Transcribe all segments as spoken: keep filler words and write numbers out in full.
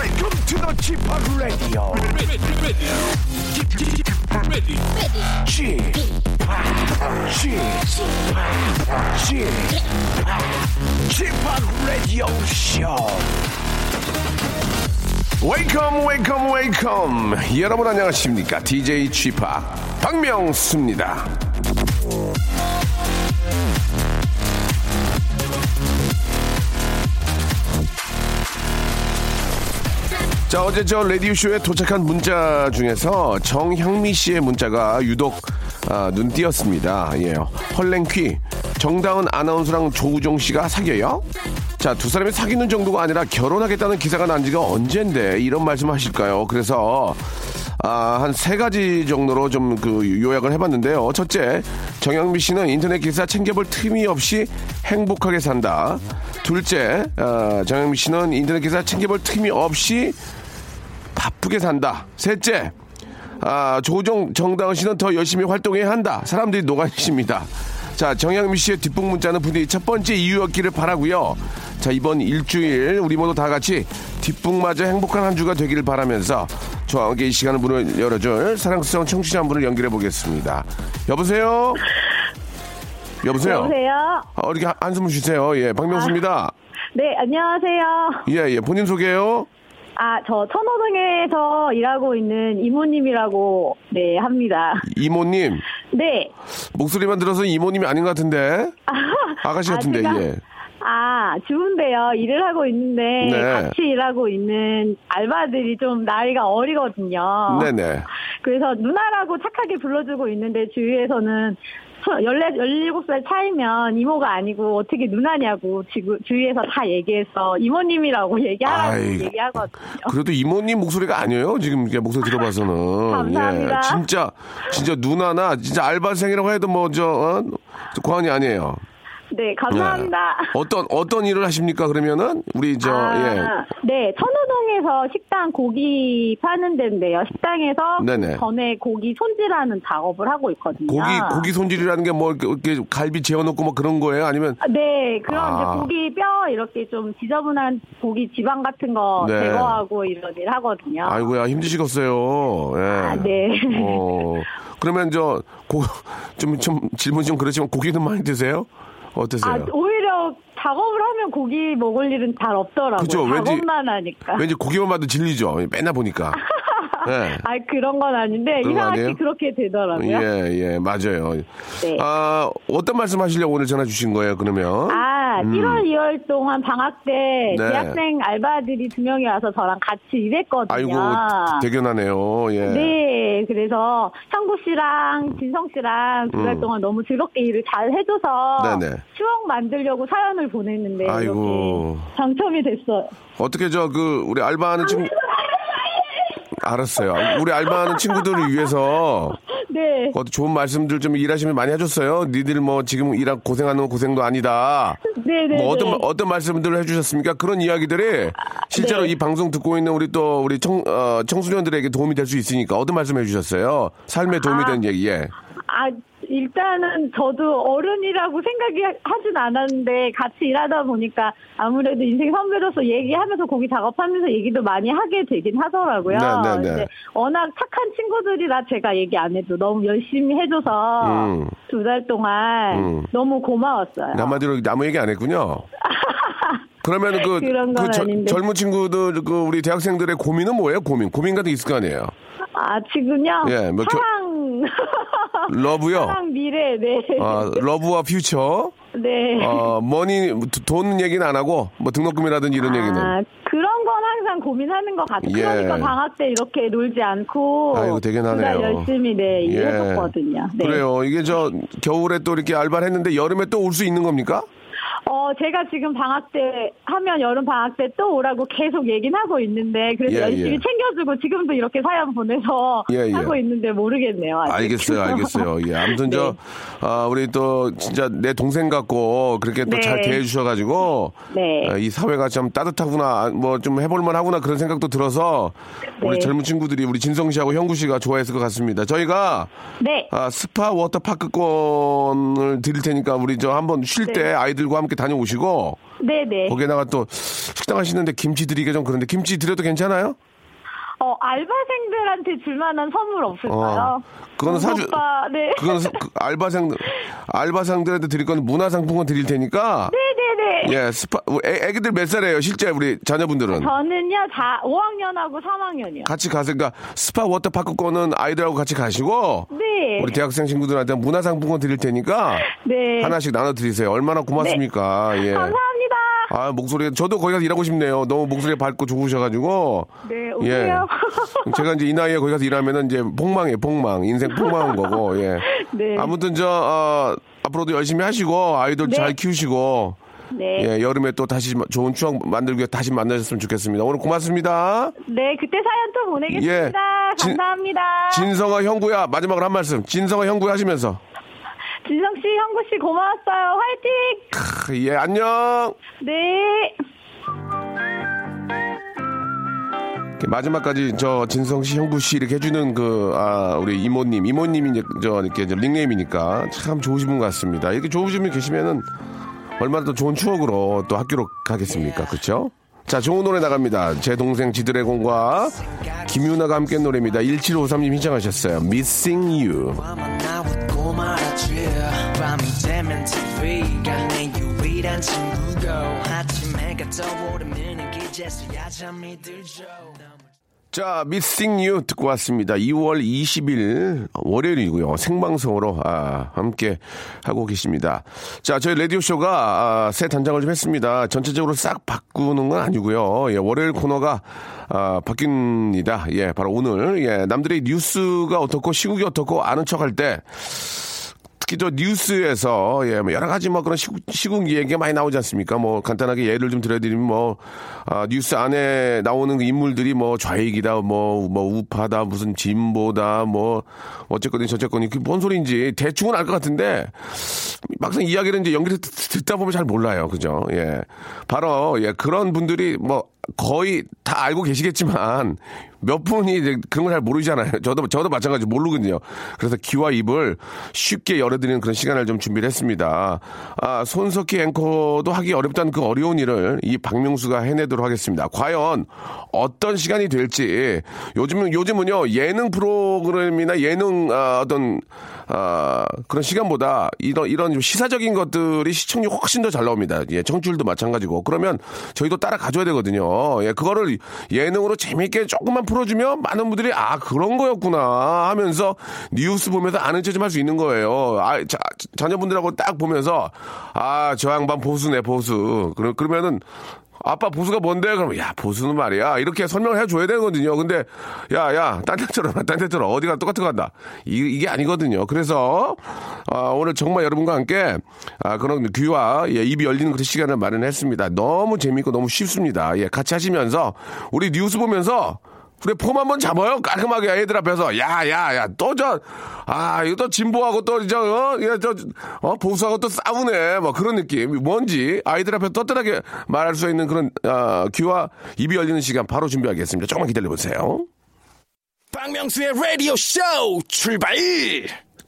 Welcome to the Chipa Radio. Chipa Radio Show. Welcome, welcome, welcome. 여러분 안녕하십니까? 디제이 Chipa 박명수입니다. 자, 어제 저 라디오쇼에 도착한 문자 중에서 정향미 씨의 문자가 유독 아, 눈띄었습니다. 예, 헐랭퀴, 정다은 아나운서랑 조우정 씨가 사귀어요? 자, 두 사람이 사귀는 정도가 아니라 결혼하겠다는 기사가 난 지가 언젠데 이런 말씀하실까요? 그래서 아, 한 세 가지 정도로 좀 그 요약을 해봤는데요. 첫째, 정향미 씨는 인터넷 기사 챙겨볼 틈이 없이 행복하게 산다. 둘째, 아, 정향미 씨는 인터넷 기사 챙겨볼 틈이 없이 바쁘게 산다. 셋째, 아, 조정 정다은 씨는 더 열심히 활동해야 한다. 사람들이 노가십니다. 자, 정향미 씨의 뒷북 문자는 부디 첫 번째 이유였기를 바라고요. 자, 이번 일주일 우리 모두 다 같이 뒷북마저 행복한 한 주가 되기를 바라면서 저와 함께 이 시간을 문을 열어줄 사랑스러운 청취자 한 분을 연결해 보겠습니다. 여보세요. 여보세요. 여보세요. 어, 이렇게 한숨을 쉬세요. 예, 박명수입니다. 아, 네, 안녕하세요. 예, 예, 본인 소개요. 아, 저 천호동에서 일하고 있는 이모님이라고, 네, 합니다. 이모님? 네. 목소리만 들어서 이모님이 아닌 것 같은데? 아, 아가씨 같은데, 아, 제가, 예. 아, 주부인데요. 일을 하고 있는데, 네. 같이 일하고 있는 알바들이 좀 나이가 어리거든요. 네네. 그래서 누나라고 착하게 불러주고 있는데, 주위에서는 열일곱 살 차이면 이모가 아니고 어떻게 누나냐고 지구, 주위에서 다 얘기해서 이모님이라고 얘기하라고 아이, 얘기하거든요. 그래도 이모님 목소리가 아니에요. 지금 목소리 들어봐서는. 감사합니다. 예, 진짜 진짜 누나나 진짜 알바생이라고 해도 뭐 저 어? 과언이 아니에요. 네, 감사합니다. 예. 어떤 어떤 일을 하십니까? 그러면은 우리 저 아, 예. 네, 천호동에서 식당 고기 파는 데인데요. 식당에서 네네. 전에 고기 손질하는 작업을 하고 있거든요. 고기 고기 손질이라는 게 뭐 이렇게 갈비 재워 놓고 뭐 그런 거예요? 아니면 아, 네, 그런 아. 이제 고기 뼈 이렇게 좀 지저분한 고기 지방 같은 거 네. 제거하고 이런 일 하거든요. 아이고야, 힘드시겠어요. 예. 아, 네. 어. 그러면 저 고 좀 좀 질문 좀 그렇지만 고기는 많이 드세요? 어떠세요? 아, 오히려 작업을 하면 고기 먹을 일은 잘 없더라고요. 그쵸, 작업만 왠지, 하니까. 왠지 고기만 봐도 질리죠. 맨날 보니까. 네. 아, 그런 건 아닌데 그런 이상하게 아니에요? 그렇게 되더라고요. 예, 예, 맞아요. 네. 아, 어떤 말씀하시려고 오늘 전화 주신 거예요? 그러면 아, 음. 일월, 이월 동안 방학 때 네. 대학생 알바들이 두 명이 와서 저랑 같이 일했거든요. 아이고, 대견하네요. 예. 네, 그래서 형구 씨랑 진성 씨랑 두 달 음. 동안 너무 즐겁게 일을 잘 해줘서 네네. 추억 만들려고 사연을 보냈는데 아이고 당첨이 됐어요. 어떻게 저 그 우리 알바하는 친구 알았어요. 우리 알바하는 친구들을 위해서 네. 좋은 말씀들 좀 일하시면 많이 해줬어요. 니들 뭐 지금 일하 고생하는 건 고생도 아니다. 네네. 뭐 어떤 어떤 말씀들을 해주셨습니까? 그런 이야기들이 실제로 네. 이 방송 듣고 있는 우리 또 우리 청 어, 청소년들에게 도움이 될 수 있으니까 어떤 말씀해주셨어요? 삶에 도움이 아, 되는 얘기에. 아 일단은 저도 어른이라고 생각이 하진 않았는데 같이 일하다 보니까 아무래도 인생 선배로서 얘기하면서 고기 작업하면서 얘기도 많이 하게 되긴 하더라고요. 네, 네, 네. 워낙 착한 친구들이라 제가 얘기 안 해도 너무 열심히 해줘서 음. 두 달 동안 음. 너무 고마웠어요. 한마디로 아무 얘기 안 했군요. 그러면 그, 그 저, 젊은 친구들 그 우리 대학생들의 고민은 뭐예요? 고민 고민 같은 게 있을 거 아니에요? 아 지금요? 예, 뭐 사랑 러브요. 사랑 미래 네. 아 러브와 퓨처. 네. 어 머니 돈 얘기는 안 하고 뭐 등록금이라든지 이런 아, 얘기는. 그런 건 항상 고민하는 것 같아요. 예. 그러니까 방학 때 이렇게 놀지 않고. 아이고 되게 나네요. 열심히 네 일했었거든요. 예. 네. 그래요. 이게 저 겨울에 또 이렇게 알바를 했는데 여름에 또 올 수 있는 겁니까? 어, 제가 지금 방학 때 하면 여름 방학 때 또 오라고 계속 얘기는 하고 있는데 그래서 예, 열심히 예. 챙겨주고 지금도 이렇게 사연 보내서 예, 예. 하고 있는데 모르겠네요. 아직. 알겠어요, 알겠어요. 예, 아무튼 네. 저 아, 우리 또 진짜 내 동생 같고 그렇게 또 잘 네. 대해 주셔가지고 네. 아, 이 사회가 참 따뜻하구나, 뭐 좀 해볼만 하구나 그런 생각도 들어서 네. 우리 젊은 친구들이 우리 진성 씨하고 형구 씨가 좋아했을 것 같습니다. 저희가 네. 아, 스파 워터파크권을 드릴 테니까 우리 저 한번 쉴 때 네. 아이들과 함께 다녀오시고 네네. 거기에다가 또 식당 하시는데 김치 드리기가 좀 그런데 김치 드려도 괜찮아요? 어 알바생들한테 줄만한 선물 없을까요? 어, 그거는 사주. 네. 그거는 알바생 알바생들한테 드릴 건 문화상품권 드릴 테니까. 네네네. 예 스파 애, 애기들 몇 살이에요? 실제 우리 자녀분들은? 저는요 다 오 학년하고 삼 학년이요. 같이 가서 그러니까 스파 워터파크권은 아이들하고 같이 가시고. 네. 우리 대학생 친구들한테 문화상품권 드릴 테니까. 네. 하나씩 나눠 드리세요. 얼마나 고맙습니까? 네. 예. 감사합니다. 아 목소리 저도 거기 가서 일하고 싶네요. 너무 목소리 밝고 좋으셔가지고. 네 오세요. 예. 제가 이제 이 나이에 거기 가서 일하면은 이제 폭망이에요, 폭망. 인생 폭망한 거고. 예. 네. 아무튼 저 어, 앞으로도 열심히 하시고 아이돌 네. 잘 키우시고. 네. 예 여름에 또 다시 좋은 추억 만들기 위해 다시 만나셨으면 좋겠습니다. 오늘 고맙습니다. 네 그때 사연 또 보내겠습니다. 예. 진, 감사합니다. 진성아 형구야 마지막으로 한 말씀. 진성아 형구야 하시면서. 진성 씨, 형구 씨 고마웠어요. 화이팅! 예, 안녕. 네. 마지막까지 저 진성 씨, 형구 씨 이렇게 해주는 그 아 우리 이모님, 이모님이 이제 저 이렇게 이제 닉네임이니까 참 좋으신 분 같습니다. 이렇게 좋으신 분 계시면은 얼마나 더 좋은 추억으로 또 학교로 가겠습니까, 그렇죠? 자, 좋은 노래 나갑니다. 제 동생 지드래곤과 김유나가 함께한 노래입니다. 일칠오삼 님 신청하셨어요. Missing You. 자, Missing You 듣고 왔습니다. 이월 이십일 월요일이고요. 생방송으로 아, 함께 하고 계십니다. 자, 저희 라디오쇼가 아, 새 단장을 좀 했습니다. 전체적으로 싹 바꾸는 건 아니고요. 예, 월요일 코너가 아, 바뀝니다. 예, 바로 오늘 예, 남들의 뉴스가 어떻고 시국이 어떻고 아는 척할 때 특히 저 뉴스에서 예, 여러 가지 뭐 그런 시국, 시국 얘기가 많이 나오지 않습니까? 뭐 간단하게 예를 좀 들어드리면 뭐 아, 뉴스 안에 나오는 그 인물들이 뭐 좌익이다, 뭐, 뭐 우파다, 무슨 진보다, 뭐 어쨌거니 저쨌거니 그게 뭔 소리인지 대충은 알 것 같은데 막상 이야기를 이제 연기를 듣다 보면 잘 몰라요, 그죠? 예, 바로 예 그런 분들이 뭐 거의 다 알고 계시겠지만 몇 분이 이제 그런 걸 잘 모르잖아요. 저도 저도 마찬가지 모르거든요. 그래서 귀와 입을 쉽게 열어드리는 그런 시간을 좀 준비를 했습니다. 아, 손석희 앵커도 하기 어렵다는 그 어려운 일을 이 박명수가 해내도록 하겠습니다. 과연 어떤 시간이 될지 요즘은 요즘은요 예능 프로그램이나 예능 아, 어떤 아, 그런 시간보다 이런 이런 좀 시사적인 것들이 시청률 훨씬 더 잘 나옵니다. 예, 청취율도 마찬가지고 그러면 저희도 따라가줘야 되거든요. 예, 그거를 예능으로 재밌게 조금만 풀어주면 많은 분들이 아 그런 거였구나 하면서 뉴스 보면서 아는 체 좀 할 수 있는 거예요. 아, 자, 자녀분들하고 딱 보면서 아 저 양반 보수네 보수. 그러, 그러면은 아빠 보수가 뭔데? 그럼 야 보수는 말이야 이렇게 설명을 해줘야 되거든요. 근데 야야 딴 데처럼 딴 데처럼 어디가 똑같은 거 한다 이, 이게 아니거든요. 그래서 어, 오늘 정말 여러분과 함께 아, 그런 귀와 예, 입이 열리는 그 시간을 마련했습니다. 너무 재밌고 너무 쉽습니다. 예, 같이 하시면서 우리 뉴스 보면서 우리 폼 한번 잡아요. 깔끔하게 애들 앞에서 야야야 또 저 아 이거 또 진보하고 또 저 어 예 저 어 보수하고 또 싸우네 뭐 그런 느낌 뭔지 아이들 앞에 떳떳하게 말할 수 있는 그런 어, 귀와 입이 열리는 시간 바로 준비하겠습니다. 조금만 기다려 보세요. 박명수의 라디오 쇼 출발.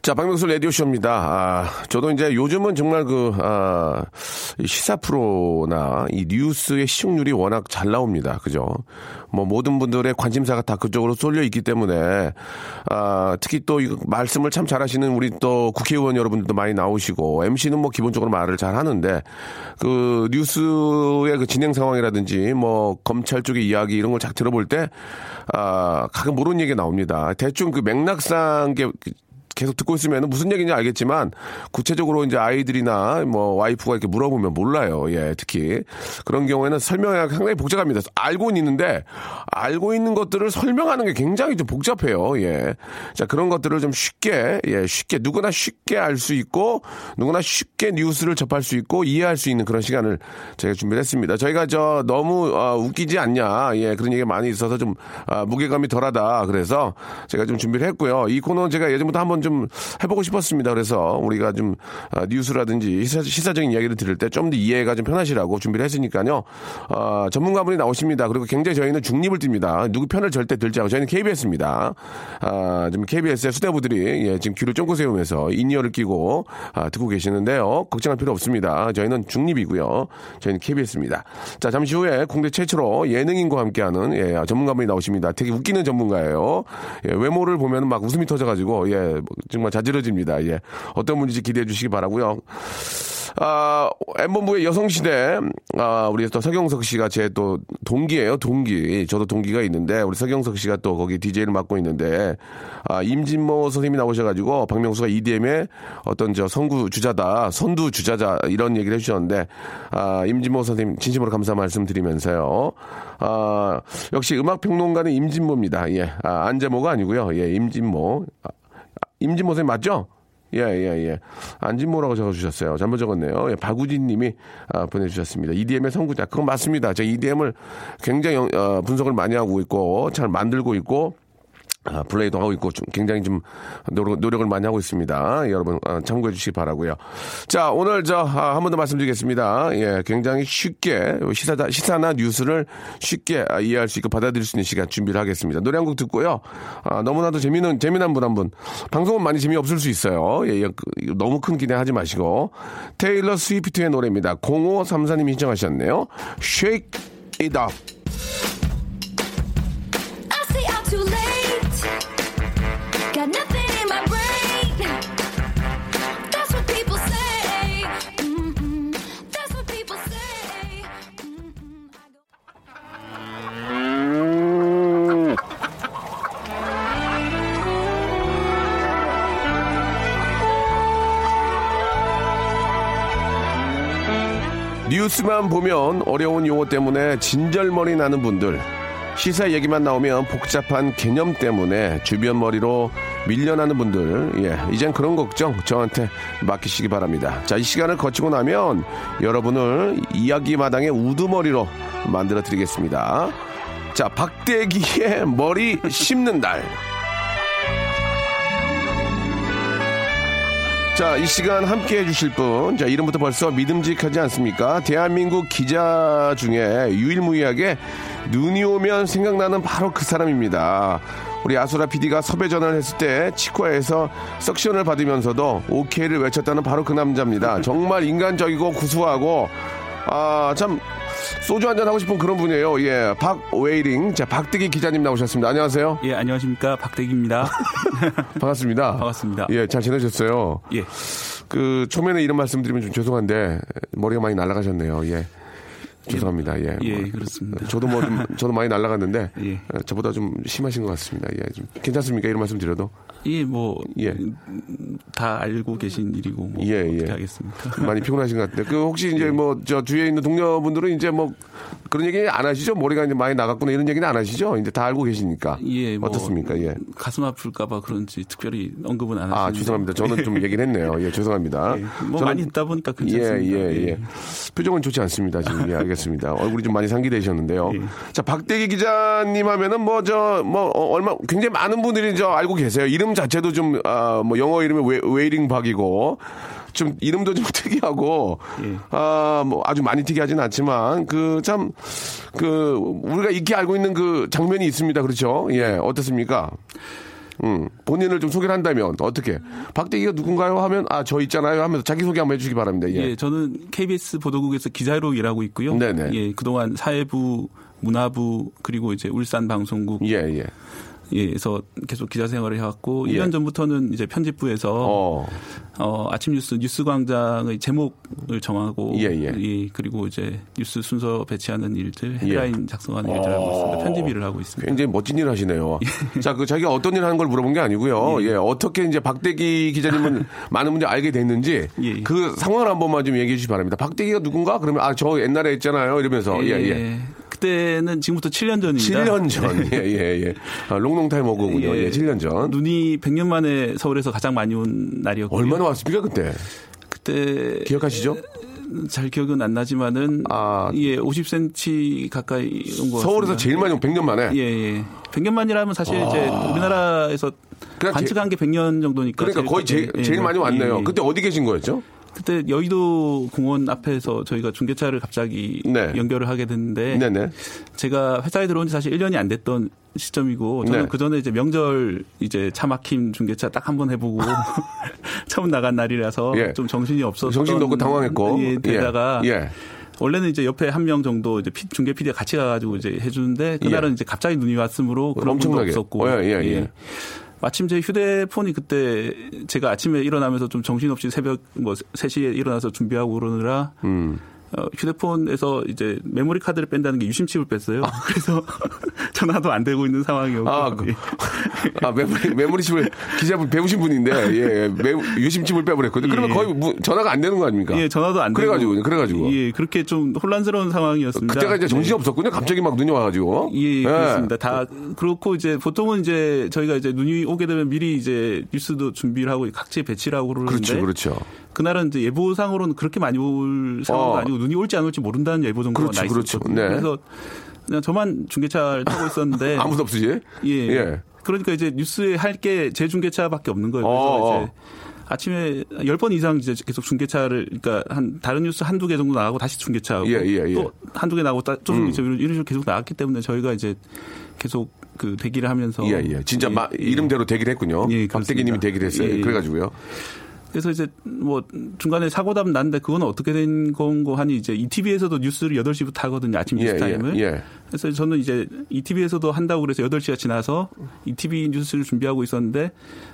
자, 박명수 라디오쇼입니다. 아, 저도 이제 요즘은 정말 그, 아, 시사 프로나 이 뉴스의 시청률이 워낙 잘 나옵니다. 그죠? 뭐 모든 분들의 관심사가 다 그쪽으로 쏠려 있기 때문에, 아, 특히 또 이 말씀을 참 잘하시는 우리 또 국회의원 여러분들도 많이 나오시고, 엠시는 뭐 기본적으로 말을 잘 하는데, 그 뉴스의 그 진행 상황이라든지 뭐 검찰 쪽의 이야기 이런 걸 잘 들어볼 때, 아, 가끔 모르는 얘기가 나옵니다. 대충 그 맥락상 게 계속 듣고 있으면 무슨 얘기인지 알겠지만 구체적으로 이제 아이들이나 뭐 와이프가 이렇게 물어보면 몰라요. 예, 특히 그런 경우에는 설명하기 상당히 복잡합니다. 알고는 있는데 알고 있는 것들을 설명하는 게 굉장히 좀 복잡해요. 예, 자 그런 것들을 좀 쉽게 예 쉽게 누구나 쉽게 알 수 있고 누구나 쉽게 뉴스를 접할 수 있고 이해할 수 있는 그런 시간을 저희가 준비했습니다. 저희가 저 너무 어, 웃기지 않냐 예 그런 얘기가 많이 있어서 좀 어, 무게감이 덜하다 그래서 제가 좀 준비를 했고요. 이 코너는 제가 예전부터 한번 좀 해보고 싶었습니다. 그래서 우리가 좀 아, 뉴스라든지 시사, 시사적인 이야기를 들을 때 좀 더 이해가 좀 편하시라고 준비를 했으니까요. 아, 전문가분이 나오십니다. 그리고 굉장히 저희는 중립을 띱니다. 누구 편을 절대 들지 않고 저희는 케이비에스입니다. 아, 지금 케이비에스의 수뇌부들이 예, 지금 귀를 쫑긋 세우면서 인이어를 끼고 아, 듣고 계시는데요. 걱정할 필요 없습니다. 저희는 중립이고요. 저희는 케이비에스입니다. 자 잠시 후에 공대 최초로 예능인과 함께하는 예, 전문가분이 나오십니다. 되게 웃기는 전문가예요. 예, 외모를 보면 막 웃음이 터져가지고 예. 정말 자지러집니다. 예. 어떤 분인지 기대해 주시기 바라고요. 아, 엠본부의 여성시대, 아, 우리 또 서경석 씨가 제 또 동기예요, 동기. 저도 동기가 있는데, 우리 서경석 씨가 또 거기 디제이를 맡고 있는데, 아, 임진모 선생님이 나오셔가지고, 박명수가 이디엠의 어떤 저 선구 주자다, 선두 주자자, 이런 얘기를 해주셨는데, 아, 임진모 선생님, 진심으로 감사 말씀 드리면서요. 아, 역시 음악평론가는 임진모입니다. 예. 아, 안재모가 아니고요. 예, 임진모. 임진모 선생님 맞죠? 예, 예, 예. 안진모라고 적어주셨어요. 잘못 적었네요. 예, 박우진 님이 아, 보내주셨습니다. 이디엠의 선구자. 그건 맞습니다. 제가 이디엠을 굉장히 어, 분석을 많이 하고 있고, 잘 만들고 있고, 아, 플레이도 하고 있고, 좀 굉장히 좀 노력, 노력을 많이 하고 있습니다. 여러분, 아, 참고해 주시기 바라고요. 자, 오늘 저, 아, 한 번 더 말씀드리겠습니다. 예, 굉장히 쉽게, 시사, 시사나 뉴스를 쉽게 아, 이해할 수 있고 받아들일 수 있는 시간 준비를 하겠습니다. 노래 한 곡 듣고요. 아, 너무나도 재미있는, 재미난 분 한 분. 방송은 많이 재미없을 수 있어요. 예, 예, 너무 큰 기대하지 마시고. 테일러 스위프트의 노래입니다. 공오삼사 님이 신청하셨네요. Shake it up. 뉴스만 보면 어려운 용어 때문에 진절머리 나는 분들, 시사 얘기만 나오면 복잡한 개념 때문에 주변 머리로 밀려나는 분들, 예, 이젠 그런 걱정 저한테 맡기시기 바랍니다. 자, 이 시간을 거치고 나면 여러분을 이야기 마당의 우두머리로 만들어 드리겠습니다. 자, 박대기의 머리 심는 날. 자, 이 시간 함께 해주실 분, 자, 이름부터 벌써 믿음직하지 않습니까? 대한민국 기자 중에 유일무이하게 눈이 오면 생각나는 바로 그 사람입니다. 우리 아수라 피디가 섭외 전화를 했을 때 치과에서 석션을 받으면서도 오케이를 외쳤다는 바로 그 남자입니다. 정말 인간적이고 구수하고, 아, 참, 소주 한잔 하고 싶은 그런 분이에요. 예, 박웨이링, 자, 박대기 기자님 나오셨습니다. 안녕하세요. 예, 안녕하십니까, 박대기입니다. 반갑습니다. 반갑습니다. 예, 잘 지내셨어요. 예. 그 초면에 이런 말씀드리면 좀 죄송한데 머리가 많이 날아가셨네요. 예. 죄송합니다. 예, 예, 그렇습니다. 저도 뭐 좀, 저도 많이 날아갔는데 예. 저보다 좀 심하신 것 같습니다. 예, 좀 괜찮습니까? 이런 말씀 드려도 예, 뭐 예, 다 알고 계신 일이고 뭐 예, 어떻게 예. 하겠습니까? 많이 피곤하신 것 같은데 그 혹시 이제 예. 뭐 저 주위에 있는 동료분들은 이제 뭐 그런 얘기 안 하시죠? 머리가 이제 많이 나갔구나 이런 얘기는 안 하시죠? 이제 다 알고 계시니까 예, 뭐 어떻습니까? 예, 가슴 아플까봐 그런지 특별히 언급은 안 하시는데 아 죄송합니다. 저는 좀 얘기를 했네요. 예, 죄송합니다. 예, 뭐 저는, 많이 있다 보니까 괜찮습니다. 예, 예, 예. 표정은 좋지 않습니다. 지금 예, 습니다. 얼굴이 좀 많이 상기되셨는데요. 예. 자, 박대기 기자님 하면은 뭐 저 뭐 얼마 굉장히 많은 분들이 저 알고 계세요. 이름 자체도 좀 아 뭐 영어 이름이 웨, 웨이링 박이고 좀 이름도 좀 특이하고 예. 아 뭐 아주 많이 특이하진 않지만 그 참 그 우리가 익히 알고 있는 그 장면이 있습니다. 그렇죠? 예, 어떻습니까? 음, 본인을 좀 소개를 한다면 어떻게 박대기가 누군가요 하면 아 저 있잖아요 하면서 자기소개 한번 해주시기 바랍니다. 예. 예, 저는 케이비에스 보도국에서 기자로 일하고 있고요. 네네. 예, 그동안 사회부, 문화부 그리고 이제 울산 방송국. 예, 예. 예, 그래서 계속 기자 생활을 해왔고 예. 일 년 전부터는 이제 편집부에서 어. 어, 아침 뉴스 뉴스광장의 제목을 정하고 예, 예. 예, 그리고 이제 뉴스 순서 배치하는 일들, 헤드라인 예. 작성하는 어. 일들 하고 있습니다. 편집 일을 하고 있습니다. 굉장히 멋진 일을 하시네요. 예. 자, 그 자기가 어떤 일을 하는 걸 물어본 게 아니고요. 예, 예 어떻게 이제 박대기 기자님은 많은 분들이 알게 됐는지 예. 그 상황을 한 번만 좀 얘기해 주시기 바랍니다. 박대기가 누군가? 그러면 아, 저 옛날에 했잖아요. 이러면서 예, 예. 예. 그때는 지금부터 칠 년 전입니다. 칠 년 전. 예, 예, 예. 아, 롱롱타임 어고군요. 예, 예, 칠 년 전. 눈이 백 년 만에 서울에서 가장 많이 온 날이었고요. 얼마나 왔습니까, 그때? 그때. 기억하시죠? 잘 기억은 안 나지만은. 아. 예, 오십 센티미터 가까이 온 것 같습니다. 서울에서 제일 많이 온 백 년 만에? 예, 예. 백 년 만이라면 사실 아. 이제 우리나라에서 관측한 제, 게 백 년 정도니까. 그러니까 제일 거의 제, 예, 제일 많이 왔네요. 예. 그때 어디 계신 거였죠? 그때 여의도 공원 앞에서 저희가 중계차를 갑자기 네. 연결을 하게 됐는데 네네. 제가 회사에 들어온 지 사실 일 년이 안 됐던 시점이고 저는 네. 그 전에 이제 명절 이제 차 막힘 중계차 딱 한 번 해보고 처음 나간 날이라서 예. 좀 정신이 없었던 정신도 없고 당황했고 되다가 예. 예. 원래는 이제 옆에 한 명 정도 이제 중계 피디가 같이 가가지고 이제 해주는데 그날은 예. 이제 갑자기 눈이 왔으므로 그런 분도 없었고. 어, 예, 예, 예. 예. 마침 제 휴대폰이 그때 제가 아침에 일어나면서 좀 정신없이 새벽 뭐 세 시에 일어나서 준비하고 그러느라 음. 어, 휴대폰에서 이제 메모리 카드를 뺀다는 게 유심칩을 뺐어요. 아. 그래서 전화도 안 되고 있는 상황이었고. 아, 그, 아 메모리, 메모리칩을 기자분 배우신 분인데 예, 메모, 유심칩을 빼버렸거든요. 그러면 예. 거의 뭐, 전화가 안 되는 거 아닙니까? 예, 전화도 안 그래가지고, 되고. 그래가지고. 그래가지고. 예, 그렇게 좀 혼란스러운 상황이었습니다. 그때가 이제 정신이 네. 없었군요. 갑자기 막 눈이 와가지고. 예, 예, 그렇습니다. 다 그렇고 이제 보통은 이제 저희가 이제 눈이 오게 되면 미리 이제 뉴스도 준비를 하고 각지에 배치를 하고 그러는데. 그렇죠, 그렇죠. 그날은 이제 예보상으로는 그렇게 많이 올 상황도 어. 아니고 눈이 올지 안 올지 모른다는 예보 정도가 그렇죠, 나 있었죠. 그렇죠. 네. 그래서 그냥 저만 중계차를 타고 있었는데 아무도 없으지? 예. 예. 그러니까 이제 뉴스에 할 게 제 중계차밖에 없는 거예요. 그래서 어어. 이제 아침에 열 번 이상 이제 계속 중계차를 그러니까 한 다른 뉴스 한두 개 정도 나가고 다시 중계차하고 예, 예, 예. 또 한두 개 나가고 또 음. 이런 식으로 계속 나왔기 때문에 저희가 이제 계속 그 대기를 하면서 예, 예. 진짜 예, 마, 이름대로 대기를 했군요. 예, 박대기님이 대기를 했어요. 예, 예. 그래가지고요. 그래서 이제 뭐 중간에 사고담 났는데 그건 어떻게 된 건고 하니 이제 이티비에서도 뉴스를 여덟 시부터 하거든요. 아침 뉴스 예, 타임을. 예, 예. 그래서 저는 이제 이티비에서도 한다고 그래서 여덟 시가 지나서 이티비 뉴스를 준비하고 있었는데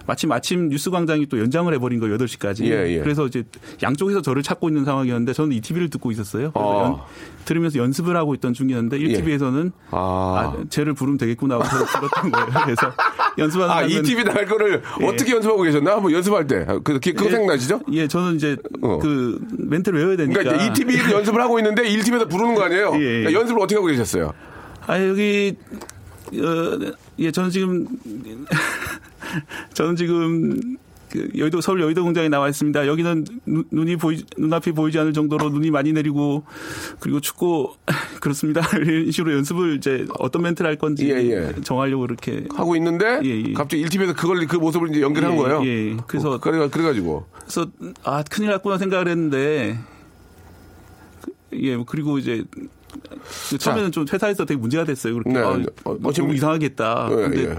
마침 아침 뉴스광장이 또 연장을 해버린 거예요. 여덟 시까지. 예, 예. 그래서 이제 양쪽에서 저를 찾고 있는 상황이었는데 저는 이티비를 듣고 있었어요. 그래서 아. 연, 들으면서 연습을 하고 있던 중이었는데 일티비에서는 예. 아. 아, 쟤를 부르면 되겠구나 하고 들었던 거예요. 그래서 연습하는 아, 이티비 나갈 거를 예. 어떻게 연습하고 계셨나? 한번 연습할 때. 그, 그 예, 생각나시죠? 예, 저는 이제 어. 그 멘트를 외워야 되니까. 그러니까 이티비를 연습을 하고 있는데 일 티비에서 부르는 거 아니에요? 예, 예. 그러니까 연습을 어떻게 하고 계셨어요? 아, 여기, 어, 예, 저는 지금, 저는 지금, 그 여의도, 서울 여의도 공장에 나와 있습니다. 여기는 눈, 눈이 보이, 눈앞이 보이지 않을 정도로 눈이 많이 내리고, 그리고 춥고, 그렇습니다. 이런 식으로 연습을 이제 어떤 멘트를 할 건지 예, 예. 정하려고 이렇게. 하고 있는데, 예, 예. 갑자기 일 티비에서 그걸, 그 모습을 이제 연결한 예, 거예요. 예, 예. 그래서. 어, 그래, 그래가지고. 그래서, 아, 큰일 났구나 생각을 했는데, 예, 그리고 이제, 처음에는 자. 좀 회사에서 되게 문제가 됐어요. 그렇게. 네, 아, 어, 어, 좀 이상하겠다. 예, 근데,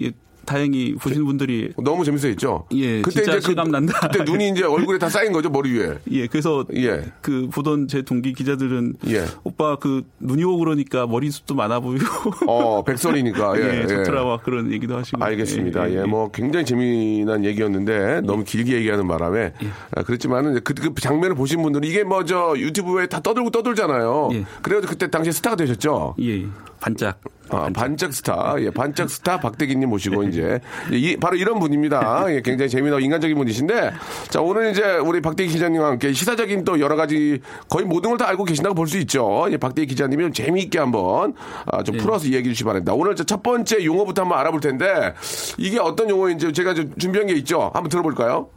예. 예. 다행히 보시는 분들이 너무 재밌어 있죠. 예, 그때 진짜 이제 실감 그, 난다. 그때 눈이 이제 얼굴에 다 쌓인 거죠, 머리 위에. 예, 그래서 예. 그 보던 제 동기 기자들은 예. 오빠 그 눈이 오고 그러니까 머리숱도 많아 보이고. 어, 백설이니까. 예, 예, 좋더라 막 그런 얘기도 하시고. 알겠습니다. 예, 예, 예. 예, 뭐 굉장히 재미난 얘기였는데 너무 길게 얘기하는 바람에 예. 아, 그렇지만은 그, 그 장면을 보신 분들은 이게 뭐 저 유튜브에 다 떠들고 떠들잖아요. 예. 그래도 그때 당시에 스타가 되셨죠. 예, 반짝. 아, 반짝 스타, 예, 반짝 스타 박대기님 모시고 이제 이, 바로 이런 분입니다. 예, 굉장히 재미나고 인간적인 분이신데, 자 오늘 이제 우리 박대기 기자님과 함께 시사적인 또 여러 가지 거의 모든 걸 다 알고 계신다고 볼 수 있죠. 예, 박대기 기자님이 좀 재미있게 한번 아, 좀 네. 풀어서 이야기해 주시기 바랍니다. 오늘 첫 번째 용어부터 한번 알아볼 텐데 이게 어떤 용어인지 제가 좀 준비한 게 있죠. 한번 들어볼까요?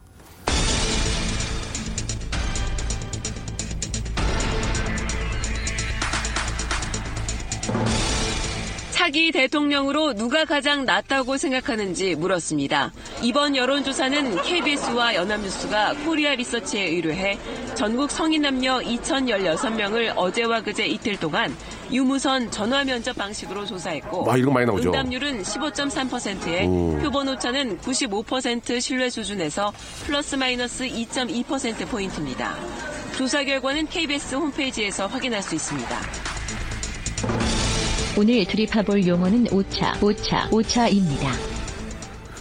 차기 대통령으로 누가 가장 낫다고 생각하는지 물었습니다. 이번 여론조사는 케이비에스와 연합뉴스가 코리아 리서치에 의뢰해 전국 성인 남녀 이천십육 명을 어제와 그제 이틀 동안 유무선 전화 면접 방식으로 조사했고 와, 이거 많이 나오죠. 응답률은 십오 점 삼 퍼센트에 오. 표본 오차는 구십오 퍼센트 신뢰 수준에서 플러스 마이너스 이 점 이 퍼센트 포인트입니다. 조사 결과는 케이비에스 홈페이지에서 확인할 수 있습니다. 오늘 드립해볼 용어는 오차, 오차, 오차입니다.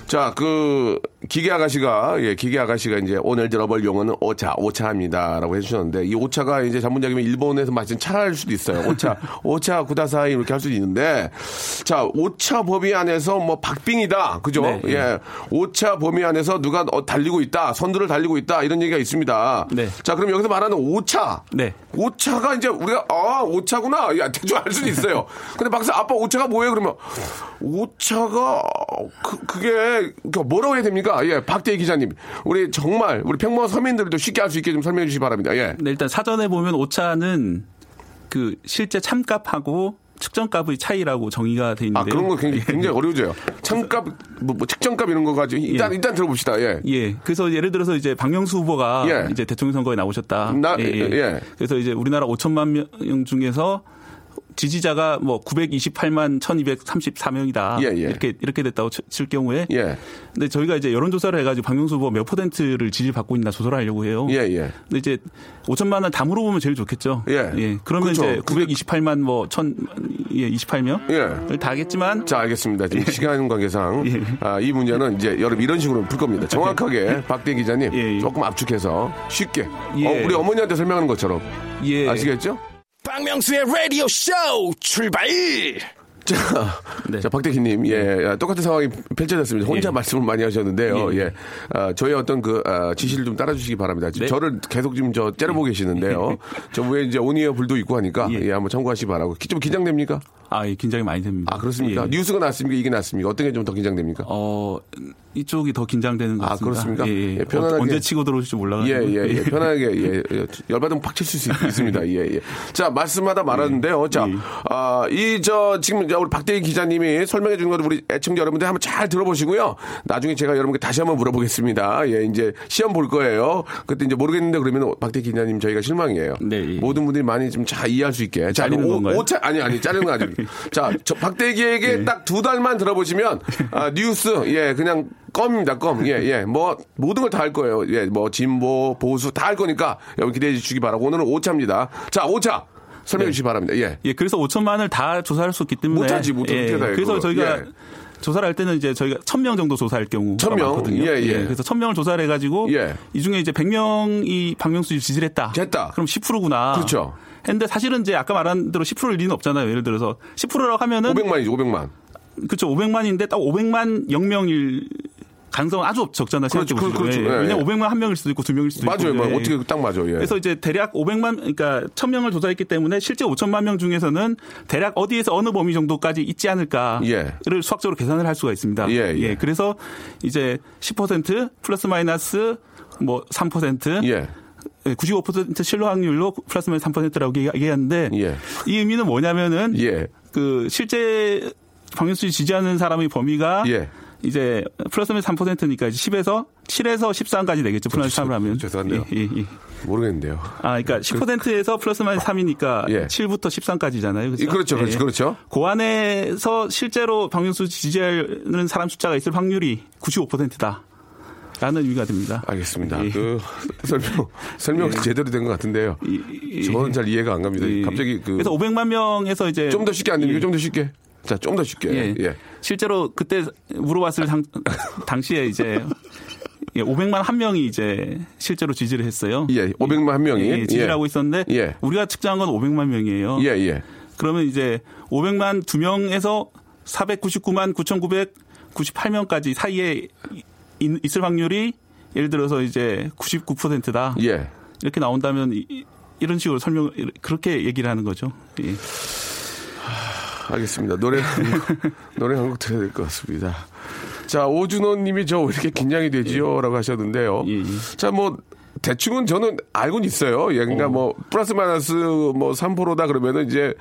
자, 그 기계 아가씨가 예, 기계 아가씨가 이제 오늘 들어볼 용어는 오차, 오차입니다라고 해주셨는데 이 오차가 이제 전문적이면 일본에서 마신 차라일 수도 있어요. 오차, 오차 구다사이 이렇게 할 수도 있는데 자 오차 범위 안에서 뭐 박빙이다, 그죠? 네, 예. 예, 오차 범위 안에서 누가 달리고 있다, 선두를 달리고 있다 이런 얘기가 있습니다. 네. 자 그럼 여기서 말하는 오차, 네. 오차가 이제 우리가 아 오차구나, 야 대충 알 수도 있어요. 근데 박사 아빠 오차가 뭐예요? 그러면 오차가 그, 그게 뭐라고 해야 됩니까? 예, 박대기 기자님, 우리 정말 우리 평범한 서민들도 쉽게 알 수 있게 좀 설명해 주시기 바랍니다. 예. 네, 일단 사전에 보면 오차는 그 실제 참값하고 측정값의 차이라고 정의가 돼 있는데요. 아 그런 거 굉장히, 굉장히 어려워져요. 참값, 뭐, 뭐 측정값 이런 거 가지고 일단 예. 일단 들어봅시다. 예. 예. 그래서 예를 들어서 이제 박명수 후보가 예. 이제 대통령 선거에 나오셨다. 나, 예, 예. 예. 그래서 이제 우리나라 오천만 명 중에서 지지자가 뭐 구백이십팔만 천이백삼십사 명이다. 예, 예. 이렇게 이렇게 됐다고 칠 경우에 예. 근데 저희가 이제 여론 조사를 해 가지고 박명수 후보 몇 퍼센트를 지지받고 있나 조사를 하려고 해요. 예, 예. 근데 이제 오천만 원 다 물어보면 제일 좋겠죠. 예. 예. 그러면 그쵸. 이제 구백이십팔만 뭐 천 예, 이십팔 명을 예. 다 하겠지만 자, 알겠습니다. 지금 예. 시간 관계상 예. 아, 이 문제는 이제 여러분 이런 식으로 풀 겁니다. 정확하게 예. 박대기 기자님 예. 조금 압축해서 쉽게 예. 어, 우리 어머니한테 설명하는 것처럼 예. 아시겠죠? 박명수의 라디오 쇼 출발! 자, 네. 자 박대기님, 예, 똑같은 상황이 펼쳐졌습니다. 혼자 예. 말씀을 많이 하셨는데요. 예, 예. 아, 저의 어떤 그 아, 지시를 좀 따라주시기 바랍니다. 지금 네? 저를 계속 지금 저 째려보고 계시는데요. 저 위에 이제 온이어 불도 있고 하니까 예, 예 한번 참고하시기 바라고. 좀 긴장됩니까? 아, 예, 긴장이 많이 됩니다. 아, 그렇습니까? 예. 뉴스가 났습니까? 이게 났습니까? 어떤 게 좀 더 긴장됩니까? 어, 이쪽이 더 긴장되는 것 같습니다. 아, 그렇습니까? 예, 예. 예, 편안하게 언제 치고 들어올지 몰라가지고. 예, 예, 예. 편하게 예, 예. 열받으면 팍 칠 수 있습니다. 예, 예. 자, 말씀하다 말았는데요. 예. 자, 예. 아, 이 저 지금 우리 박대기 기자님이 설명해 주는 걸 우리 애청자 여러분들 한번 잘 들어보시고요. 나중에 제가 여러분께 다시 한번 물어보겠습니다. 예, 이제 시험 볼 거예요. 그때 이제 모르겠는데 그러면 박대기 기자님 저희가 실망이에요. 네. 예. 모든 분들이 많이 좀 잘 이해할 수 있게. 자, 오차 아니 아니 자르는 거 아니에요. 자, 저 박대기에게 네. 딱 두 달만 들어보시면 아, 뉴스 예 그냥 껌입니다 껌. 예, 예. 뭐 모든 걸 다 할 거예요. 예, 뭐 진보 보수 다 할 거니까 여러분 기대해 주시기 바라고 오늘은 오차입니다. 자, 오차. 설명해 네. 주시기 바랍니다. 예. 예, 그래서 오천만을 다 조사할 수 있기 때문에 못하지 못해요. 예, 그래서 그거. 저희가 예. 조사를 할 때는 이제 저희가 천 명 정도 조사할 경우가 천 명? 많거든요. 예, 예. 예, 그래서 천 명을 조사를 해가지고 예. 이 중에 이제 백 명이 박명수 지지를 했다. 됐다. 그럼 십 퍼센트구나. 그렇죠. 근데 사실은 이제 아까 말한 대로 십 퍼센트일 리는 없잖아요. 예를 들어서 십 퍼센트라고 하면은 오백만이죠, 오백만. 그렇죠, 오백만인데 딱 오백만 영 명일 가능성은 아주 적잖아요. 그렇죠, 그렇죠. 그렇죠. 예. 왜냐면 예. 오백만 한 명일 수도 있고 두 명일 수도 맞아요, 있고. 맞아요, 예. 어떻게 딱 맞아요. 예. 그래서 이제 대략 오백만, 그러니까 천 명을 조사했기 때문에 실제 오천만 명 중에서는 대략 어디에서 어느 범위 정도까지 있지 않을까를 예. 수학적으로 계산을 할 수가 있습니다. 예, 예. 예. 그래서 이제 십 퍼센트 플러스 마이너스 뭐 삼 퍼센트. 예. 구십오 퍼센트 실로 확률로 플러스 마이너스 삼 퍼센트라고 얘기하는데 예. 이 의미는 뭐냐면은 예. 그 실제 박명수 지지하는 사람의 범위가 예. 이제 플러스 마이너스 삼 퍼센트니까 이제 십에서 칠에서 십삼까지 되겠죠. 플러스 삼을 하면. 죄송한데요. 예, 예, 예. 모르겠는데요. 아, 그러니까 십 퍼센트에서 플러스 마이너스 삼이니까 예. 칠부터 십삼까지잖아요. 그렇죠? 예, 그렇죠. 그렇죠. 예. 그렇죠. 그 안에서 실제로 박명수 지지하는 사람 숫자가 있을 확률이 구십오 퍼센트다. 라는 의미가 됩니다. 알겠습니다. 예. 그 설명 설명 예. 제대로 된 것 같은데요. 예. 저는 잘 이해가 안 갑니다. 예. 갑자기 그 그래서 오백만 명에서 이제 좀 더 쉽게 안 됩니까? 예. 좀 더 쉽게. 자, 좀 더 쉽게. 예. 예. 실제로 그때 물어봤을 당, 당시에 이제 예, 오백만 한 명이 이제 실제로 지지를 했어요. 예, 오백만 한 명이 예, 지지를 예. 하고 있었는데 예. 우리가 측정한 건 오백만 명이에요. 예, 예. 그러면 이제 오백만 두 명에서 사백구십구만 구천구백구십팔 명까지 사이에 있을 확률이 예를 들어서 이제 구십구 퍼센트다. 예. 이렇게 나온다면 이, 이런 식으로 설명 그렇게 얘기를 하는 거죠. 예. 하, 알겠습니다. 노래 노래 한 곡 들어야 될 것 같습니다. 자, 오준호 님이 저 왜 이렇게 긴장이 되지요? 예. 라고 하셨는데요. 예, 예. 자, 뭐 대충은 저는 알고는 있어요. 예, 그러니까 어. 뭐 플러스 마이너스 뭐 삼 퍼센트다 그러면은 이제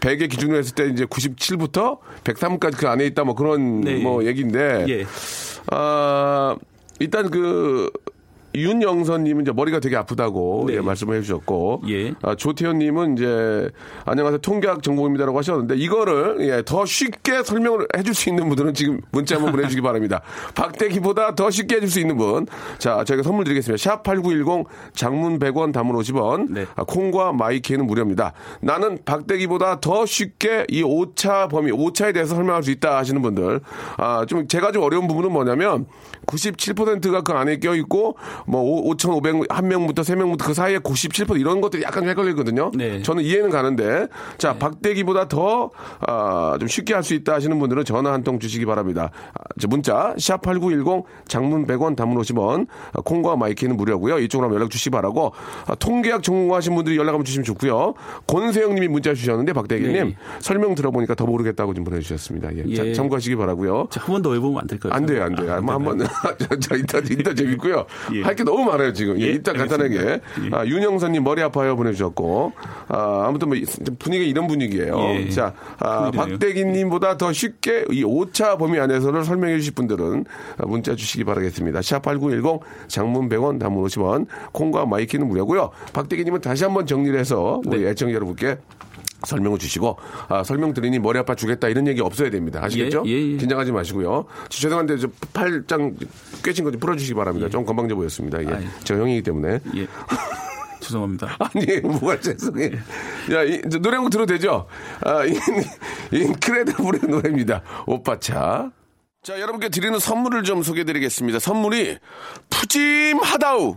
백의 기준으로 했을 때 이제 구십칠부터 백삼까지 그 안에 있다 뭐 그런 네, 뭐 예. 얘기인데. 예. 아, 일단 그 윤영선님은 이제 머리가 되게 아프다고 네. 예, 말씀을 해주셨고, 예. 아, 조태현님은 이제 안녕하세요 통계학 전공입니다라고 하셨는데 이거를 예, 더 쉽게 설명을 해줄 수 있는 분들은 지금 문자 한번 보내주시기 바랍니다. 박대기보다 더 쉽게 해줄 수 있는 분, 자 저희가 선물 드리겠습니다. 샵 팔구일공 장문 백 원 담은 오십 원, 네. 아, 콩과 마이키에는 무료입니다. 나는 박대기보다 더 쉽게 이 오차 범위, 오차에 대해서 설명할 수 있다 하시는 분들, 아, 좀 제가 좀 어려운 부분은 뭐냐면 구십칠 퍼센트가 그 안에 껴 있고. 뭐 오천오백 한 명부터 세 명부터 그 사이에 구십칠 퍼센트 이런 것들이 약간 헷갈리거든요. 네. 저는 이해는 가는데 자 네. 박대기보다 더 아, 좀 쉽게 할 수 있다 하시는 분들은 전화 한 통 주시기 바랍니다. 아, 문자 샵팔구일공 장문 백 원 단문 오십 원 아, 콩과 마이키는 무료고요. 이쪽으로 한번 연락 주시기 바라고 아, 통계학 전공하신 분들이 연락 한번 주시면 좋고요. 권세영님이 문자 주셨는데 박대기님 네. 설명 들어보니까 더 모르겠다고 좀 보내주셨습니다. 예. 예. 자, 참고하시기 바라고요. 한 번 더 해보면 안 될까요? 안 돼요. 안 돼요. 아, 한번 이따 이따 재밌고요. 예. 할 게 너무 많아요 지금. 예, 일단 간단하게 예. 아, 윤영선님 머리 아파요 보내주셨고 아, 아무튼 뭐 분위기 이런 분위기예요. 예. 자 아, 박대기님보다 더 쉽게 이 오차 범위 안에서를 설명해 주실 분들은 문자 주시기 바라겠습니다. 샵팔구일공 장문 백 원 단문 오십 원 콩과 마이키는 무료고요. 박대기님은 다시 한번 정리를 해서 우리 네. 애청자 여러분께 설명을 주시고 아, 설명 드리니 머리 아파 주겠다 이런 얘기 없어야 됩니다. 아시겠죠? 예, 예, 예. 긴장하지 마시고요. 죄송한데 저 팔짱 꿰친 거 좀 풀어주시기 바랍니다. 예. 좀 건방져 보였습니다. 예. 아, 예. 저 형이기 때문에. 예. 죄송합니다. 아니 뭐가 죄송해. 야 이, 노래 한곡 들어도 되죠? 아, 인, 인크레더블의 노래입니다. 오빠차. 자 여러분께 드리는 선물을 좀 소개해드리겠습니다. 선물이 푸짐하다우.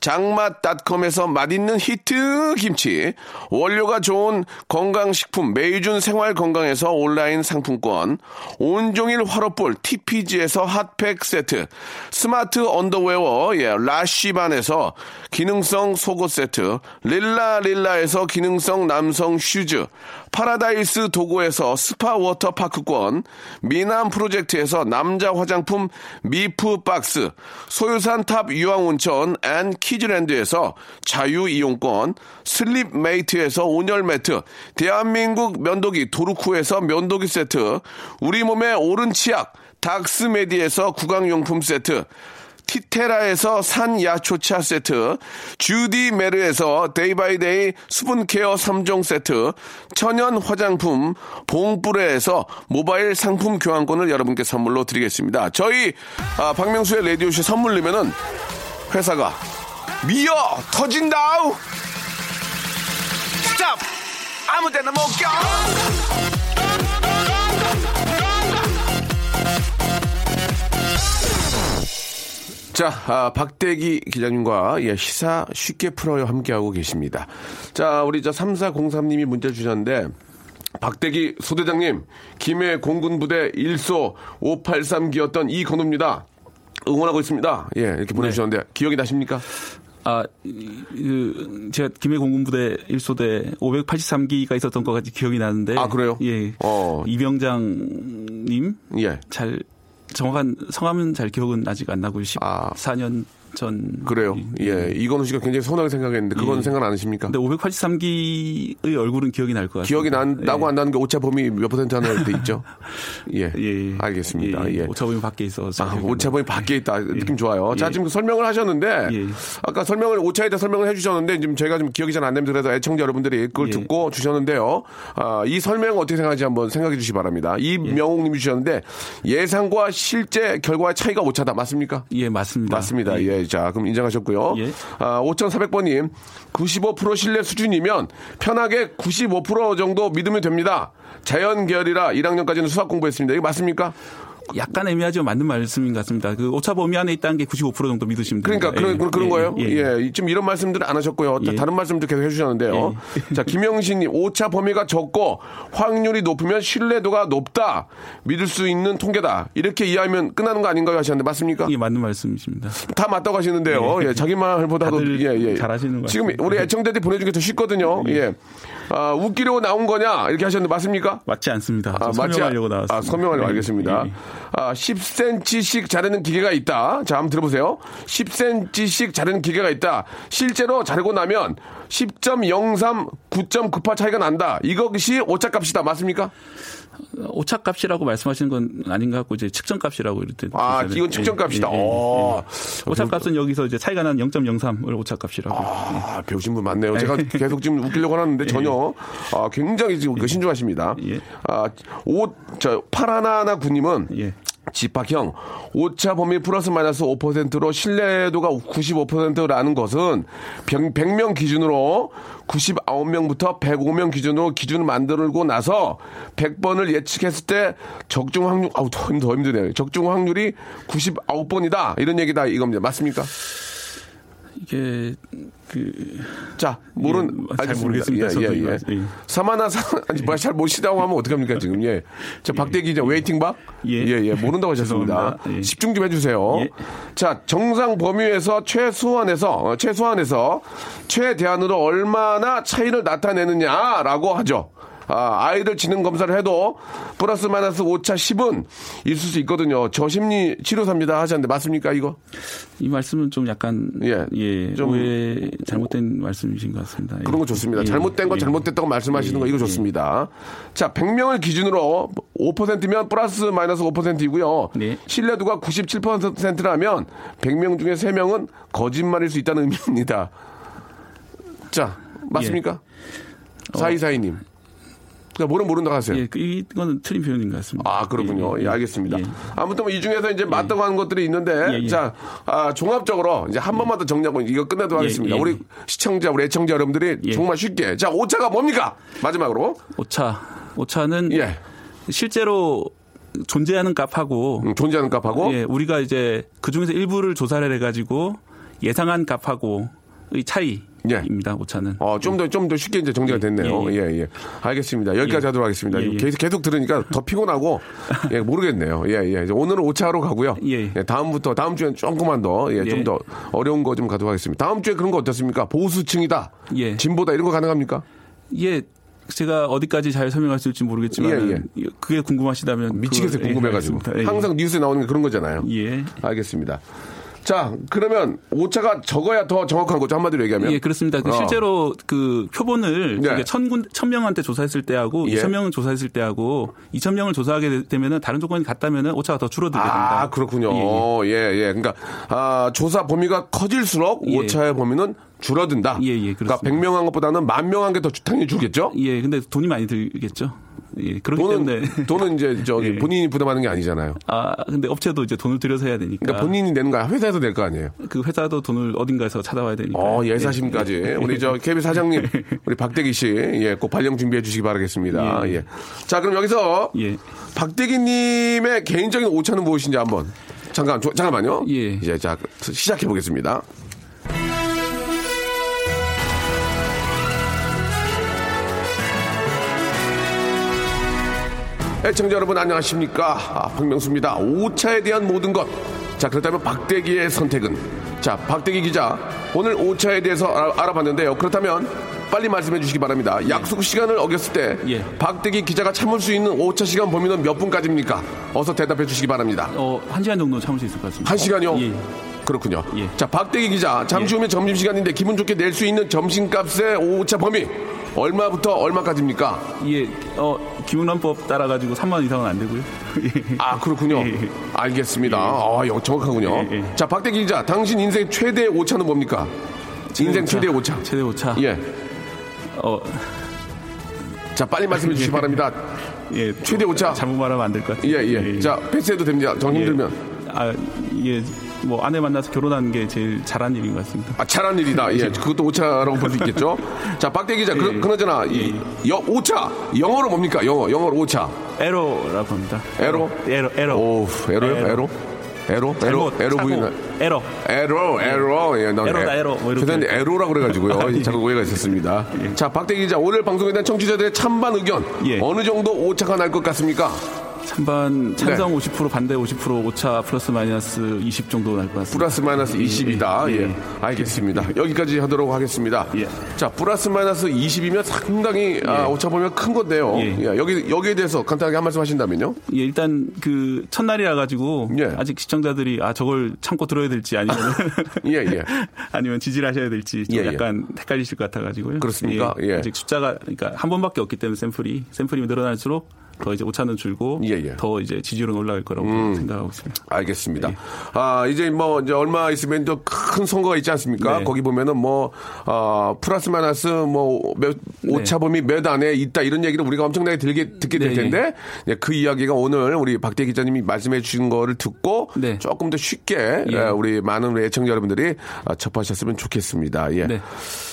장맛닷컴에서 맛있는 히트 김치, 원료가 좋은 건강식품 메이준 생활건강에서 온라인 상품권, 온종일 화로볼 티피지에서 핫팩 세트, 스마트 언더웨어 예, 라쉬반에서 기능성 속옷 세트, 릴라릴라에서 기능성 남성 슈즈, 파라다이스 도고에서 스파 워터파크권, 미남 프로젝트에서 남자 화장품 미프 박스, 소유산 탑 유황온천 앤 키 키즈랜드에서 자유이용권, 슬립메이트에서 온열매트, 대한민국 면도기 도루쿠에서 면도기 세트, 우리 몸의 오른 치약, 닥스메디에서 구강용품 세트, 티테라에서 산야초차 세트, 주디메르에서 데이바이데이 수분케어 삼 종 세트, 천연 화장품 봉뿌레에서 모바일 상품 교환권을 여러분께 선물로 드리겠습니다. 저희 아, 박명수의 라디오쇼 선물 내면은 회사가 미어 터진다. 스탑 아무데나 못 껴. 자, 아, 박대기 기자님과 예, 시사 쉽게 풀어요 함께하고 계십니다. 자, 우리 저 삼사공삼님이 문자 주셨는데. 박대기 소대장님, 김해 공군부대 일소 오팔삼기였던 이 건우입니다. 응원하고 있습니다. 예, 이렇게 보내주셨는데 네. 기억이 나십니까? 아, 그, 제가 김해 공군부대 일소대 오백팔십삼기가 있었던 것까지 기억이 나는데. 아, 그래요? 예. 어. 이병장님? 예. 잘, 정확한 성함은 잘 기억은 아직 안 나고, 십사 년 아. 전. 그래요? 예. 이건우 씨가 굉장히 서운하게 생각했는데, 그건 예. 생각 안 하십니까? 근데 오백팔십삼기의 얼굴은 기억이 날 것 같아요. 기억이 난, 예. 나고 안 나는 게 오차 범위 몇 퍼센트 하나 돼 있죠? 예. 예. 알겠습니다. 예. 예. 오차 범위 밖에 있어서. 아, 오차 범위 밖에 있다. 예. 느낌 좋아요. 예. 자, 지금 설명을 하셨는데, 예. 아까 설명을, 오차에 대해 설명을 해주셨는데, 지금 저희가 좀 기억이 잘 안 됩니다. 그래서 애청자 여러분들이 그걸 예. 듣고 주셨는데요. 아, 이 설명을 어떻게 생각하는지 한번 생각해 주시기 바랍니다. 이명옥님이 예. 주셨는데, 예상과 실제 결과의 차이가 오차다. 맞습니까? 예, 맞습니다. 맞습니다. 예, 자, 그럼 인정하셨고요. 예. 아, 오천사백번님, 구십오 퍼센트 신뢰 수준이면 편하게 구십오 퍼센트 정도 믿으면 됩니다. 자연계열이라 일 학년까지는 수학 공부했습니다. 이거 맞습니까? 약간 애매하지만 맞는 말씀인 것 같습니다. 그 오차 범위 안에 있다는 게 구십오 퍼센트 정도 믿으시면 됩니다. 그러니까 예. 그런, 그런 예. 거예요. 예. 예. 지금 이런 말씀들은 안 하셨고요. 예. 다른 말씀도 계속 해주셨는데요. 예. 자, 김영신님, 오차 범위가 적고 확률이 높으면 신뢰도가 높다. 믿을 수 있는 통계다. 이렇게 이해하면 끝나는 거 아닌가요? 하시는데 맞습니까? 예, 맞는 말씀이십니다. 다 맞다고 하시는데요. 예. 예. 자기 말보다도 예, 예. 잘하시는 거 지금 우리 애청자들이 보내준 게 더 쉽거든요. 예. 예. 아, 웃기려고 나온 거냐? 이렇게 하셨는데 맞습니까? 맞지 않습니다. 아, 설명하려고 나왔습니다. 아, 설명하려고 네. 알겠습니다. 네. 아, 십 센티미터씩 자르는 기계가 있다. 자, 한번 들어보세요. 십 센티미터씩 자르는 기계가 있다. 실제로 자르고 나면 십 점 영삼, 구 점 구팔 차이가 난다. 이것이 오차값이다. 맞습니까? 오차값이라고 말씀하시는 건 아닌 것 같고 이제 측정값이라고 이럴 때. 아, 이건 측정값이다. 예, 예, 예, 예. 오차값은 여기서 이제 차이가 난 영 점 영삼을 오차값이라고. 아, 예. 배우신 분 많네요. 제가 계속 지금 웃기려고 하는데 전혀 예. 아, 굉장히 지금 예. 신중하십니다. 예. 아, 옷, 저, 팔하나하나 군님은. 예. 집합형 오차 범위 플러스 마이너스 오 퍼센트로 신뢰도가 구십오 퍼센트라는 것은 백 명 기준으로 구십구 명부터 백오 명 기준으로 기준을 만들고 나서 백 번을 예측했을 때 적중 확률 아우 더 힘드네요. 적중 확률이 구십구 번이다. 이런 얘기다 이겁니다. 맞습니까? 이게 그 자, 모른 예, 잘 모르겠습니다. 예, 예, 예. 예. 사마나 사 아니 예. 잘 모시다고 하면 어떡합니까, 지금. 예. 자, 박대기 기자 예. 웨이팅 박? 예. 예, 예. 모른다고 하셨습니다. 예. 집중 좀해 주세요. 예. 자, 정상 범위에서 최소한에서 최소한에서 최대한으로 얼마나 차이를 나타내느냐라고 하죠. 아, 아이들 지능 검사를 해도 플러스 마이너스 오차 십은 있을 수 있거든요. 저심리 치료사입니다 하셨는데 맞습니까 이거? 이 말씀은 좀 약간 예, 예 좀 오해, 잘못된 말씀이신 것 같습니다. 그런 거 좋습니다. 예, 잘못된 거 예, 잘못됐다고 말씀하시는 예, 거 이거 좋습니다. 예. 자, 백 명을 기준으로 오 퍼센트면 플러스 마이너스 오 퍼센트이고요. 네. 신뢰도가 구십칠 퍼센트라면 백 명 중에 세 명은 거짓말일 수 있다는 의미입니다. 자, 맞습니까? 예. 사이사이님. 그러니까 모른 모른다고 하세요. 예, 이건 틀린 표현인 것 같습니다. 아, 그렇군요. 예, 예 알겠습니다. 예. 아무튼 이 중에서 이제 맞다고 하는 예. 것들이 있는데, 예, 예. 자, 아, 종합적으로 이제 한 예. 번만 더 정리하고 이거 끝내도록 예, 하겠습니다. 예, 예. 우리 시청자, 우리 애청자 여러분들이 예. 정말 쉽게. 자, 오차가 뭡니까? 마지막으로. 오차. 오차는 예. 실제로 존재하는 값하고, 음, 존재하는 값하고, 예, 우리가 이제 그 중에서 일부를 조사를 해가지고 예상한 값하고의 차이. 예. 입니다, 오차는. 어, 좀 더, 좀 더 쉽게 이제 정리가 됐네요. 예, 예. 예, 예. 알겠습니다. 여기까지 예. 하도록 하겠습니다. 예, 예. 계속, 계속 들으니까 더 피곤하고, 예, 모르겠네요. 예, 예. 오늘은 오차로 가고요. 예. 예. 다음부터, 다음 주엔 조금만 더, 예, 예. 좀 더 어려운 거 좀 가도록 하겠습니다. 다음 주에 그런 거 어떻습니까? 보수층이다. 예. 진보다 이런 거 가능합니까? 예. 제가 어디까지 잘 설명할 수 있을지 모르겠지만 예, 예. 그게 궁금하시다면. 미치겠어요, 궁금해가지고. 예, 항상 예. 뉴스에 나오는 게 그런 거잖아요. 예. 알겠습니다. 자, 그러면 오차가 적어야 더 정확한 거죠. 한마디로 얘기하면. 예, 그렇습니다. 어. 실제로 그 표본을 예. 천, 천 명한테 조사했을 때하고 예. 이천 명을 조사했을 때하고 이천 명을 조사하게 되면은 다른 조건이 같다면은 오차가 더 줄어들게 된다. 아, 그렇군요. 예, 예. 예, 예. 그러니까 아, 조사 범위가 커질수록 예. 오차의 범위는 줄어든다. 예, 예. 그렇습니다. 그러니까 백 명 한 것보다는 만 명 한 게 더 당연히 줄겠죠? 예, 근데 돈이 많이 들겠죠. 예, 그렇기 돈은, 때문에 돈은 이제 저기 예. 본인이 부담하는 게 아니잖아요. 아, 근데 업체도 이제 돈을 들여서 해야 되니까. 그러니까 본인이 내는 거야. 회사에서 낼 거 아니에요. 그 회사도 돈을 어딘가에서 찾아와야 되니까. 어, 예사심까지. 예. 우리 저 케이비에스 사장님, 우리 박대기 씨, 예, 꼭 발령 준비해 주시기 바라겠습니다. 예. 예. 자, 그럼 여기서 예. 박대기님의 개인적인 오차는 무엇인지 한번 잠깐 조, 잠깐만요. 예, 이제 자 시작해 보겠습니다. 애청자 여러분 안녕하십니까. 아, 박명수입니다. 오차에 대한 모든 것. 자, 그렇다면 박대기의 선택은. 자, 박대기 기자, 오늘 오차에 대해서 알아, 알아봤는데요. 그렇다면 빨리 말씀해 주시기 바랍니다. 약속 시간을 어겼을 때 예. 박대기 기자가 참을 수 있는 오차 시간 범위는 몇 분까지입니까? 어서 대답해 주시기 바랍니다. 어, 한 시간 정도 참을 수 있을 것 같습니다. 한 시간이요? 어, 예. 그렇군요. 예. 자, 박대기 기자, 잠시 후면 예. 점심시간인데 기분 좋게 낼 수 있는 점심값의 오차 범위. 얼마부터 얼마까지입니까? 예, 어, 김은환법 따라가지고 삼만 원 이상은 안 되고요. 예. 아, 그렇군요. 예, 예. 알겠습니다. 예, 예. 아, 정확하군요. 예, 예. 자, 박대기 기자, 당신 인생 최대의 오차는 뭡니까? 최대 인생 오차. 최대의 오차. 최대 오차. 예. 어. 자, 빨리 말씀해 주시기 예. 바랍니다. 예. 최대 오차. 잘못 말하면 안 될 것 같아요. 예, 예, 예. 자, 패스해도 됩니다. 정 힘들면. 예. 아, 예. 뭐 아내 만나서 결혼하는 게 제일 잘한 일인 것 같습니다. 아, 잘한 일이다. 예, 그것도 오차라고 볼 수 있겠죠. 자, 박대기 기자, 예, 그러, 그나저나 예, 예. 이, 여, 오차 영어로 뭡니까? 영어, 영어로 오차. 에로라고 합니다. 에로? 에로, 에로. 오, 에로요? 에로? 에로? 에로? 에로? 에로 부인. 에로. 에로, 에로. 예, 난 에로다, 에로. 뭐 이렇게. 죄송한데 에로라고 그래가지고요. 작은 오해가 있었습니다. 예. 자, 박대기 기자, 오늘 방송에 대한 청취자들의 찬반 의견. 예. 어느 정도 오차가 날 것 같습니까? 찬반 찬성 네. 오십 퍼센트 반대 오십 퍼센트 오차 플러스 마이너스 이십 정도 날 것 같습니다. 플러스 마이너스 이십이다. 예, 예. 예. 알겠습니다. 예. 여기까지 하도록 하겠습니다. 예. 자, 플러스 마이너스 이십이면 상당히 예. 아, 오차 범위가 큰 건데요. 예. 예. 여기 여기에 대해서 간단하게 한 말씀 하신다면요? 예, 일단 그 첫날이라 가지고 예. 아직 시청자들이 아 저걸 참고 들어야 될지 아니면 예, 예. 아니면 지지를 하셔야 될지 좀 예, 약간 예. 헷갈리실 것 같아 가지고요. 그렇습니까? 예. 예. 아직 숫자가 그러니까 한 번밖에 없기 때문에 샘플이 샘플이 늘어날수록 더 이제 오차는 줄고 예, 예. 더 이제 지지율은 올라갈 거라고 음, 생각하고 있습니다. 알겠습니다. 예. 아 이제 뭐 이제 얼마 있으면 이제 큰 선거가 있지 않습니까? 네. 거기 보면은 뭐 어, 플러스 마이너스 뭐 몇, 오차범위 네. 몇 안에 있다 이런 얘기를 우리가 엄청나게 들게 듣게 네, 될 텐데 예. 예, 그 이야기가 오늘 우리 박대기 기자님이 말씀해 주신 거를 듣고 네. 조금 더 쉽게 예. 우리 많은 우리 애청자 여러분들이 접하셨으면 좋겠습니다. 예. 네.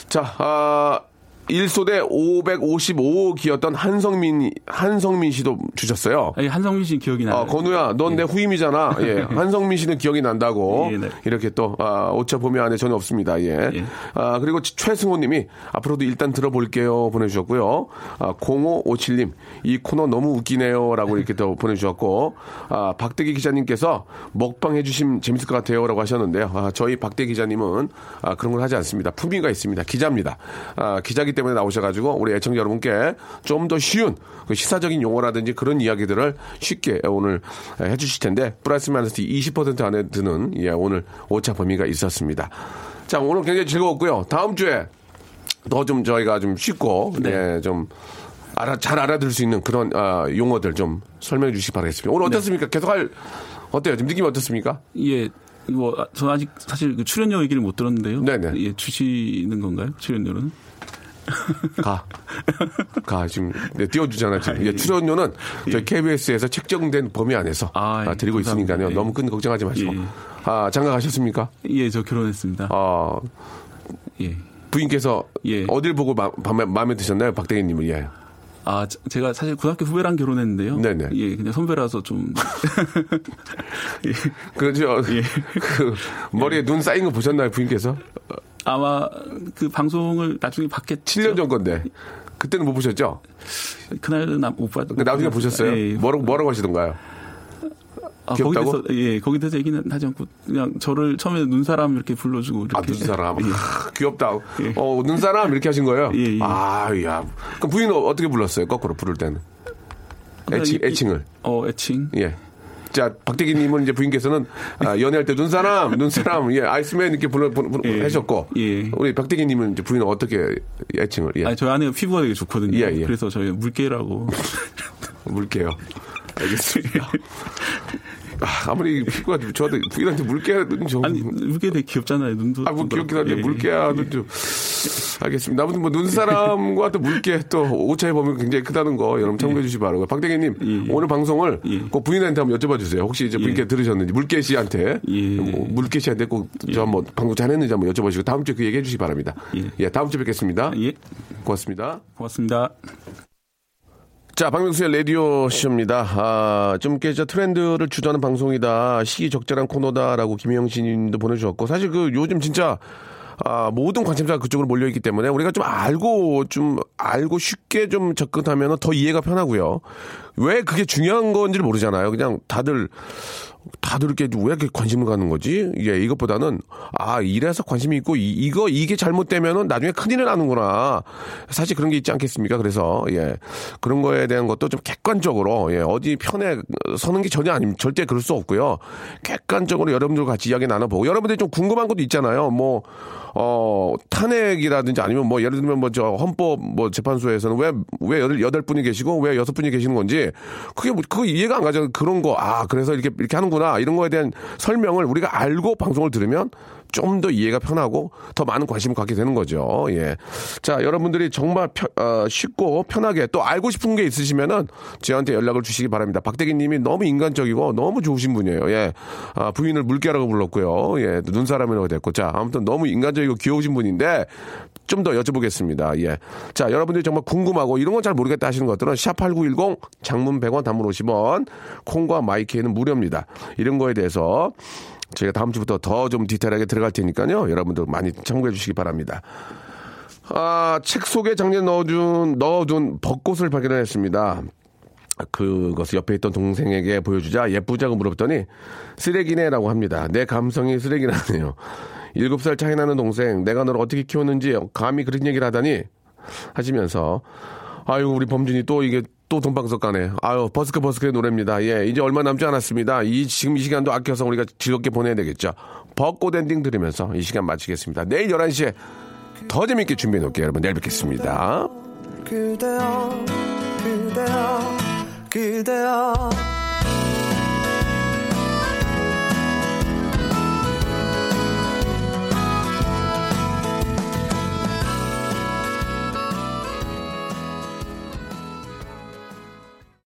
자. 아, 일 소대 오백오십오 호기였던 한성민, 한성민 씨도 주셨어요. 아니, 한성민 씨는 기억이 나요. 아, 건우야, 넌 내 예. 후임이잖아. 예. 한성민 씨는 기억이 난다고. 예, 네. 이렇게 또, 아, 오차 범위 안에 전혀 없습니다. 예. 예. 아, 그리고 최승호 님이 앞으로도 일단 들어볼게요. 보내주셨고요. 아, 공오오칠 님, 이 코너 너무 웃기네요. 라고 이렇게 또 보내주셨고, 아, 박대기 기자님께서 먹방 해주시면 재밌을 것 같아요. 라고 하셨는데요. 아, 저희 박대기 기자님은 아, 그런 걸 하지 않습니다. 품위가 있습니다. 기자입니다. 아, 기자기 때문에 나오셔가지고 우리 애청자 여러분께 좀 더 쉬운 시사적인 용어라든지 그런 이야기들을 쉽게 오늘 해주실 텐데 플러스 마이너스 이십 퍼센트 안에 드는 예, 오늘 오차 범위가 있었습니다. 자, 오늘 굉장히 즐거웠고요. 다음 주에 더 좀 저희가 좀 쉽고 네. 예, 좀 알아 잘 알아들 수 있는 그런 어, 용어들 좀 설명해 주시기 바라겠습니다. 오늘 어떻습니까? 네. 계속할 어때요? 지금 느낌이 어떻습니까? 예. 뭐 저는 아직 사실 그 출연료 얘기를 못 들었는데요. 네네. 예, 주시는 건가요? 출연료는? 가. 가, 지금, 네, 띄워주잖아, 지금. 아, 예, 출연료는 예. 저희 케이비에스에서 책정된 범위 안에서 아, 예, 드리고 감사합니다. 있으니까요. 예. 너무 큰 걱정하지 마시고. 예. 아, 장가 가셨습니까? 예, 저 결혼했습니다. 아, 예. 부인께서 예. 어딜 보고 마, 마, 마음에 드셨나요? 박대기님은? 예. 아, 제가 사실 고등학교 후배랑 결혼했는데요. 네네. 예, 그냥 선배라서 좀. 예. 그렇죠. 예. 그, 머리에 예. 눈 쌓인 거 보셨나요, 부인께서? 아마 그 방송을 나중에 받겠죠. 칠 년 전 건데 그때는 못 보셨죠? 그날은 못 봤던. 나중에 봤어요. 보셨어요? 예, 예. 뭐라고 뭐라고 하시던가요? 아, 귀엽다고? 거기 대해서, 예, 거기 대해서 얘기는 하지 않고 그냥 저를 처음에 눈사람 이렇게 불러주고 이렇게. 아, 눈사람. 예. 아, 귀엽다. 예. 어, 눈사람 이렇게 하신 거예요? 예, 예. 아, 야. 그럼 부인은 어떻게 불렀어요? 거꾸로 부를 때는 애칭, 애칭을. 어, 애칭. 예. 자, 박대기님은 이제 부인께서는 아, 연애할 때 눈사람, 눈사람, 예, 아이스맨 이렇게 불러, 불러, 불러 예, 하셨고, 예. 우리 박대기님은 이제 부인은 어떻게 애칭을? 예. 아니, 저희 아내가 피부가 되게 좋거든요. 예, 예. 그래서 저희 물개라고. 물개요. 알겠습니다. 아, 아무리 피부가 좋아도 부인한테 물개는 좀. 아니, 물개 되게 귀엽잖아요. 눈도. 아, 뭐 귀엽긴 한데 예, 물개야도 예. 좀. 알겠습니다. 아무튼 뭐 눈사람과 또 물개 또 오차의 범위가 굉장히 크다는 거 여러분 참고해 주시기 바라고요. 박대기님 예, 예. 오늘 방송을 예. 꼭 부인한테 한번 여쭤봐 주세요. 혹시 이제 부인께 예. 들으셨는지 물개 씨한테 예. 뭐 물개 씨한테 꼭 저 한번 예. 방송 잘 했는지 한번 여쭤보시고 다음 주에 그 얘기해 주시기 바랍니다. 예. 예, 다음 주에 뵙겠습니다. 예, 고맙습니다. 고맙습니다. 자, 박명수의 라디오 쇼입니다. 아, 좀 이렇게 트렌드를 주도하는 방송이다. 시기 적절한 코너다라고 김영신님도 보내주셨고 사실 그 요즘 진짜. 아, 모든 관심사가 그쪽으로 몰려있기 때문에 우리가 좀 알고, 좀 알고 쉽게 좀 접근하면 더 이해가 편하고요. 왜 그게 중요한 건지를 모르잖아요. 그냥 다들, 다들 이렇게 왜 이렇게 관심을 가는 거지? 예, 이것보다는, 아, 이래서 관심이 있고, 이, 이거, 이게 잘못되면은 나중에 큰일이 나는구나. 사실 그런 게 있지 않겠습니까? 그래서, 예, 그런 거에 대한 것도 좀 객관적으로, 예, 어디 편에 서는 게 전혀 아닙니다. 절대 그럴 수 없고요. 객관적으로 여러분들과 같이 이야기 나눠보고, 여러분들이 좀 궁금한 것도 있잖아요. 뭐, 어, 탄핵이라든지 아니면 뭐, 예를 들면 뭐, 저, 헌법 뭐, 재판소에서는 왜, 왜 여덟 분이 계시고, 왜 여섯 분이 계시는 건지, 그게 뭐, 그거 이해가 안 가죠. 그런 거, 아, 그래서 이렇게, 이렇게 하는구나. 이런 거에 대한 설명을 우리가 알고 방송을 들으면 좀 더 이해가 편하고 더 많은 관심을 갖게 되는 거죠. 예. 자, 여러분들이 정말 편, 어, 쉽고 편하게 또 알고 싶은 게 있으시면은 저한테 연락을 주시기 바랍니다. 박대기 님이 너무 인간적이고 너무 좋으신 분이에요. 예. 아, 부인을 물개라고 불렀고요. 예. 눈사람이라고 됐고. 자, 아무튼 너무 인간적이고 귀여우신 분인데 좀 더 여쭤보겠습니다. 예. 자, 여러분들이 정말 궁금하고 이런 건 잘 모르겠다 하시는 것들은 샵 팔구일공 장문 백 원, 단문 오십 원, 콩과 마이키에는 무료입니다. 이런 거에 대해서 저희가 다음 주부터 더 좀 디테일하게 들어갈 테니까요. 여러분들 많이 참고해 주시기 바랍니다. 아, 책 속에 작년에 넣어둔, 넣어둔 벚꽃을 발견했습니다. 그것을 옆에 있던 동생에게 보여주자 예쁘자고 물었더니 쓰레기네라고 합니다. 내 감성이 쓰레기라네요. 일곱 살 차이 나는 동생, 내가 너를 어떻게 키웠는지 감히 그런 얘기를 하다니 하시면서, 아유 우리 범준이 또 이게 또 돈방석 가네. 아유 버스커 버스커의 노래입니다. 예, 이제 얼마 남지 않았습니다. 이 지금 이 시간도 아껴서 우리가 즐겁게 보내야 되겠죠. 벚꽃 엔딩 들으면서 이 시간 마치겠습니다. 내일 열한 시에 더 재밌게 준비해 놓을게요. 여러분 내일 뵙겠습니다. 그대여 그대여 그대여